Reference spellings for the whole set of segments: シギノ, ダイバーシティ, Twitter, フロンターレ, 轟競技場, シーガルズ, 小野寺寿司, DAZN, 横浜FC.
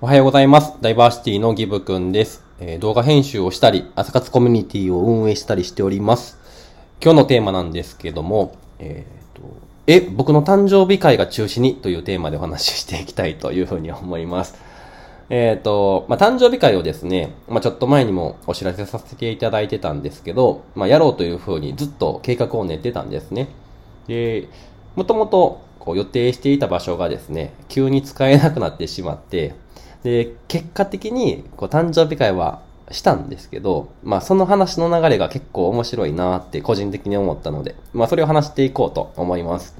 おはようございます。ダイバーシティのギブくんです。動画編集をしたり、朝活コミュニティを運営したりしております。今日のテーマなんですけども、僕の誕生日会が中止にというテーマでお話ししていきたいというふうに思います。誕生日会をですね、ちょっと前にもお知らせさせていただいてたんですけど、やろうというふうにずっと計画を練ってたんですね。で、もともと予定していた場所がですね、急に使えなくなってしまって、で、結果的に誕生日会はしたんですけど、その話の流れが結構面白いなって個人的に思ったので、それを話していこうと思います。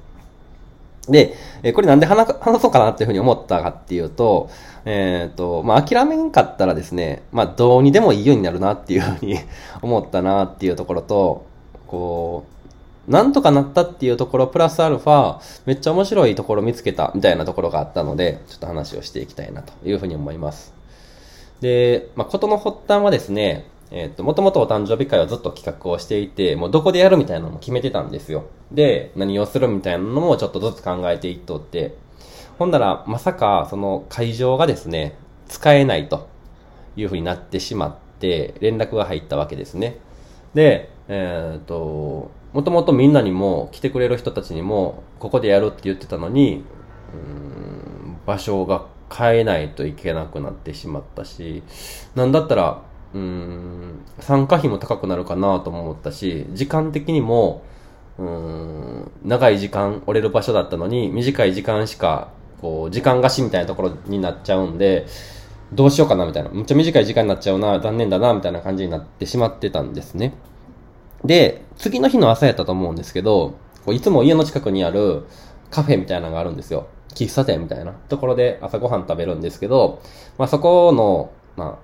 で、これなんで話そうかなっていうふうに思ったかっていうと、諦めんかったらですね、どうにでもいいようになるなっていうふうに思ったなっていうところと、なんとかなったっていうところプラスアルファめっちゃ面白いところ見つけたみたいなところがあったので、ちょっと話をしていきたいなというふうに思います。で、ことの発端はですね、もともとお誕生日会をずっと企画をしていて、もうどこでやるみたいなのも決めてたんですよ。で、何をするみたいなのもちょっとずつ考えていっとって、ほんならまさかその会場がですね、使えないというふうになってしまって連絡が入ったわけですね。で、もともとみんなにも来てくれる人たちにもここでやるって言ってたのに、場所が変えないといけなくなってしまったし、なんだったら参加費も高くなるかなとも思ったし、時間的にも長い時間折れる場所だったのに短い時間しか時間貸しみたいなところになっちゃうんで、どうしようかなみたいな、めっちゃ短い時間になっちゃうな、残念だなみたいな感じになってしまってたんですね。で、次の日の朝やったと思うんですけど、いつも家の近くにあるカフェみたいなのがあるんですよ。喫茶店みたいなところで朝ごはん食べるんですけど、そこの、マ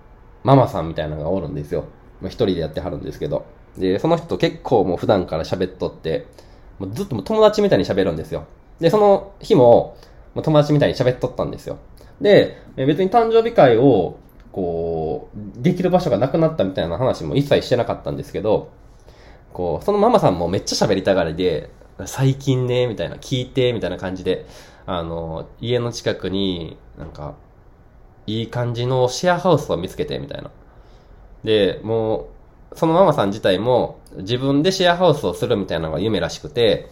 マさんみたいなのがおるんですよ。一人でやってはるんですけど。で、その人と結構もう普段から喋っとって、ずっと友達みたいに喋るんですよ。で、その日も友達みたいに喋っとったんですよ。で、別に誕生日会を、できる場所がなくなったみたいな話も一切してなかったんですけど、そのママさんもめっちゃ喋りたがりで、最近ね、みたいな、聞いて、みたいな感じで、家の近くになんか、いい感じのシェアハウスを見つけて、みたいな。で、もう、そのママさん自体も自分でシェアハウスをするみたいなのが夢らしくて、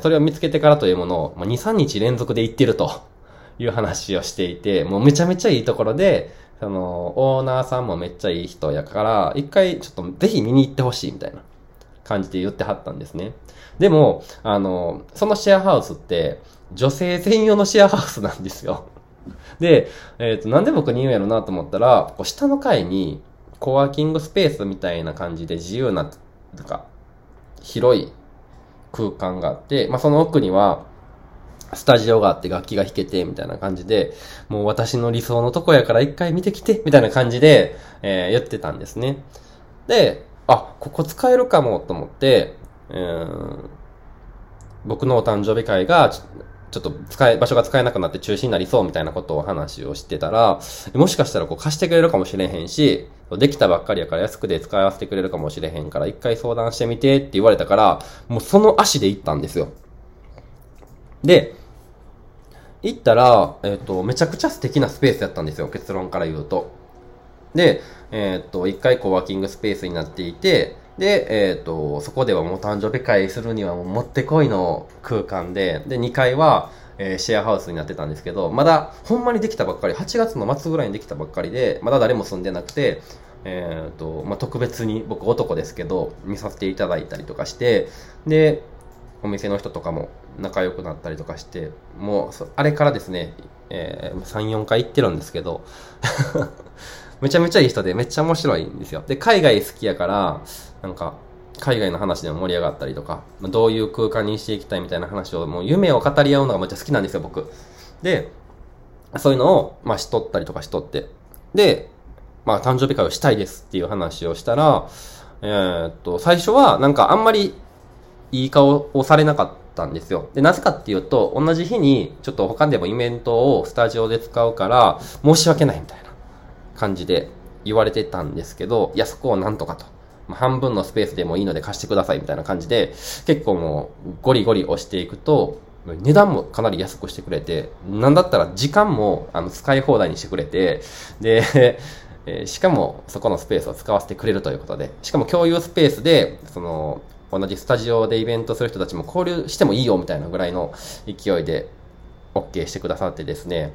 それを見つけてからというものを、2、3日連続で行ってるという話をしていて、もうめちゃめちゃいいところで、オーナーさんもめっちゃいい人やから、一回ちょっとぜひ見に行ってほしい、みたいな感じで言ってはったんですね。でも、そのシェアハウスって、女性専用のシェアハウスなんですよ。で、なんで僕に言うんやろなと思ったら、下の階に、コワーキングスペースみたいな感じで自由な、広い空間があって、その奥には、スタジオがあって楽器が弾けて、みたいな感じで、もう私の理想のとこやから一回見てきて、みたいな感じで、言ってたんですね。で、ここ使えるかもと思って、僕のお誕生日会がちょっと場所が使えなくなって中止になりそうみたいなことを話をしてたら、もしかしたら貸してくれるかもしれへんし、できたばっかりやから安くで使わせてくれるかもしれへんから一回相談してみてって言われたから、もうその足で行ったんですよ。で、行ったら、めちゃくちゃ素敵なスペースやったんですよ、結論から言うと。で、一回ワーキングスペースになっていて、で、そこではもう誕生日会するにはもうもってこいの空間で、で、2階は、シェアハウスになってたんですけど、まだほんまにできたばっかり、8月の末ぐらいにできたばっかりで、まだ誰も住んでなくて、特別に僕男ですけど、見させていただいたりとかして、で、お店の人とかも仲良くなったりとかして、もう、あれからですね、3、4回行ってるんですけど、めちゃめちゃいい人でめっちゃ面白いんですよ。で、海外好きやから、なんか、海外の話でも盛り上がったりとか、どういう空間にしていきたいみたいな話を、もう夢を語り合うのがめっちゃ好きなんですよ、僕。で、そういうのを、しとったりとかしとって。で、誕生日会をしたいですっていう話をしたら、最初は、なんかあんまりいい顔をされなかったんですよ。で、なぜかっていうと、同じ日に、ちょっと他でもイベントをスタジオで使うから、申し訳ないみたいな感じで言われてたんですけど、いや、そこをなんとかと。半分のスペースでもいいので貸してくださいみたいな感じで、結構もうゴリゴリ押していくと、値段もかなり安くしてくれて、なんだったら時間も使い放題にしてくれて、で、しかもそこのスペースを使わせてくれるということで、しかも共有スペースで、同じスタジオでイベントする人たちも交流してもいいよみたいなぐらいの勢いで OK してくださってですね、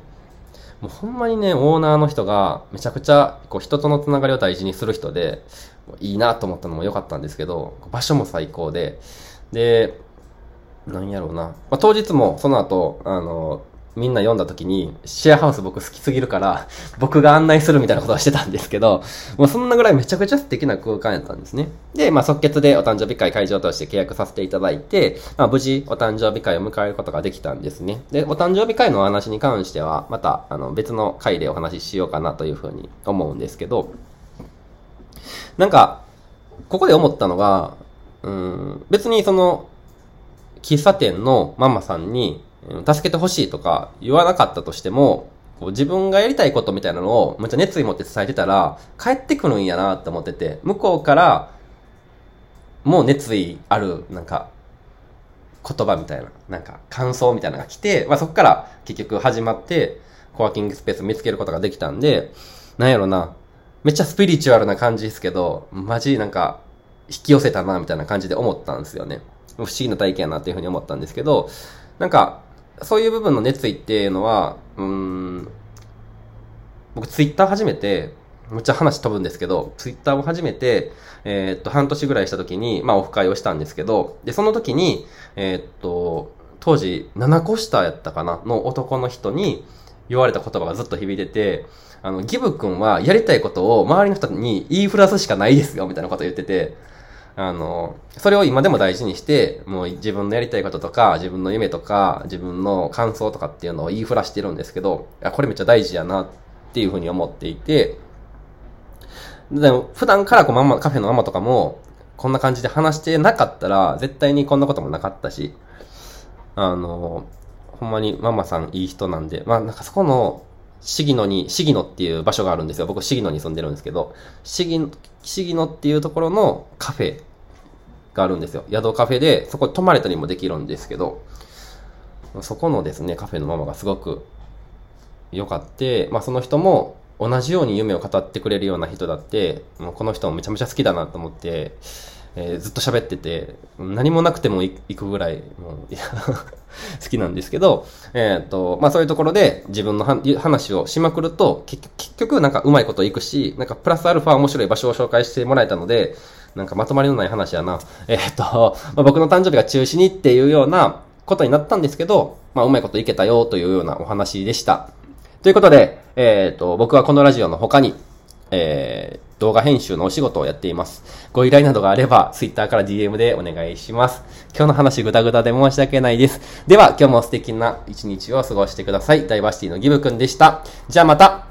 もうほんまにね、オーナーの人がめちゃくちゃこう人とのつながりを大事にする人で、いいなと思ったのも良かったんですけど、場所も最高で、で、なんやろうな、当日もその後、みんな読んだ時に、シェアハウス僕好きすぎるから、僕が案内するみたいなことはしてたんですけど、もうそんなぐらいめちゃくちゃ素敵な空間やったんですね。で、即決でお誕生日会会場として契約させていただいて、無事お誕生日会を迎えることができたんですね。で、お誕生日会のお話に関しては、また別の回でお話ししようかなというふうに思うんですけど、なんか、ここで思ったのが、別に喫茶店のママさんに、助けてほしいとか言わなかったとしても、自分がやりたいことみたいなのをめっちゃ熱意持って伝えてたら帰ってくるんやなって思ってて、向こうからもう熱意あるなんか言葉みたいな、なんか感想みたいなのが来て、そこから結局始まってコワーキングスペース見つけることができたんで、なんやろな、めっちゃスピリチュアルな感じですけど、マジなんか引き寄せたなみたいな感じで思ったんですよね。不思議な体験やなっていうふうに思ったんですけど、なんかそういう部分の熱意っていうのは、僕ツイッター始めて、めっちゃ話飛ぶんですけど、ツイッターを始めて、半年ぐらいした時に、オフ会をしたんですけど、で、その時に、当時、7個下やったかな、の男の人に言われた言葉がずっと響いてて、ギブ君はやりたいことを周りの人に言いふらすしかないですよ、みたいなこと言ってて、それを今でも大事にして、もう自分のやりたいこととか、自分の夢とか、自分の感想とかっていうのを言いふらしてるんですけど、これめっちゃ大事やなっていうふうに思っていて、でも普段からカフェのママとかも、こんな感じで話してなかったら、絶対にこんなこともなかったし、ほんまにママさんいい人なんで、なんかそこの、シギノっていう場所があるんですよ。僕、シギノに住んでるんですけど、シギノっていうところのカフェがあるんですよ。宿カフェで、そこ泊まれたりもできるんですけど、そこのですね、カフェのママがすごく良かって、その人も同じように夢を語ってくれるような人だって、もうこの人もめちゃめちゃ好きだなと思って、ずっと喋ってて、何もなくても行くぐらい、好きなんですけど、そういうところで自分の話をしまくると、結局なんかうまいこといくし、なんかプラスアルファ面白い場所を紹介してもらえたので、なんかまとまりのない話やな。僕の誕生日が中止にっていうようなことになったんですけど、うまいこといけたよというようなお話でした。ということで、僕はこのラジオの他に、動画編集のお仕事をやっています。ご依頼などがあれば、Twitter から DM でお願いします。今日の話ぐだぐだで申し訳ないです。では、今日も素敵な一日を過ごしてください。ダイバーシティのギブくんでした。じゃあまた。